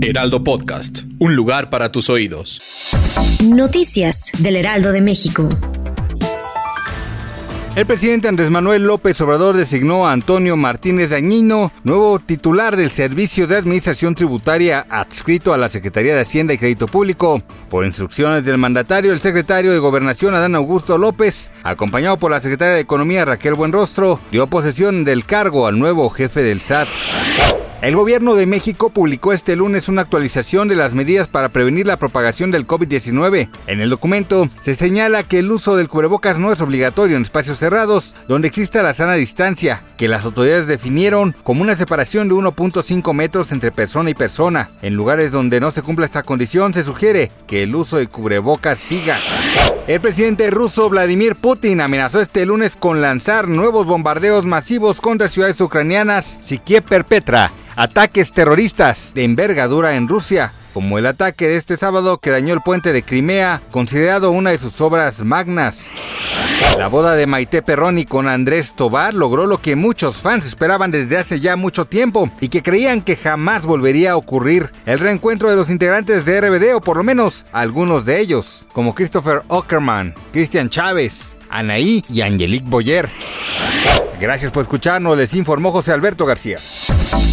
Heraldo Podcast, un lugar para tus oídos. Noticias del Heraldo de México. El presidente Andrés Manuel López Obrador designó a Antonio Martínez Dañino, nuevo titular del Servicio de Administración Tributaria adscrito a la Secretaría de Hacienda y Crédito Público. Por instrucciones del mandatario, el secretario de Gobernación Adán Augusto López, acompañado por la secretaria de Economía Raquel Buenrostro, dio posesión del cargo al nuevo jefe del SAT. El gobierno de México publicó este lunes una actualización de las medidas para prevenir la propagación del COVID-19. En el documento se señala que el uso del cubrebocas no es obligatorio en espacios cerrados, donde exista la sana distancia, que las autoridades definieron como una separación de 1.5 metros entre persona y persona. En lugares donde no se cumpla esta condición, se sugiere que el uso de cubrebocas siga. El presidente ruso Vladimir Putin amenazó este lunes con lanzar nuevos bombardeos masivos contra ciudades ucranianas si Kiev perpetra ataques terroristas de envergadura en Rusia, como el ataque de este sábado que dañó el puente de Crimea, considerado una de sus obras magnas. La boda de Maite Perroni con Andrés Tobar logró lo que muchos fans esperaban desde hace ya mucho tiempo y que creían que jamás volvería a ocurrir: el reencuentro de los integrantes de RBD, o por lo menos algunos de ellos, como Christopher Ockerman, Cristian Chávez, Anaí y Angelique Boyer. Gracias por escucharnos, les informó José Alberto García.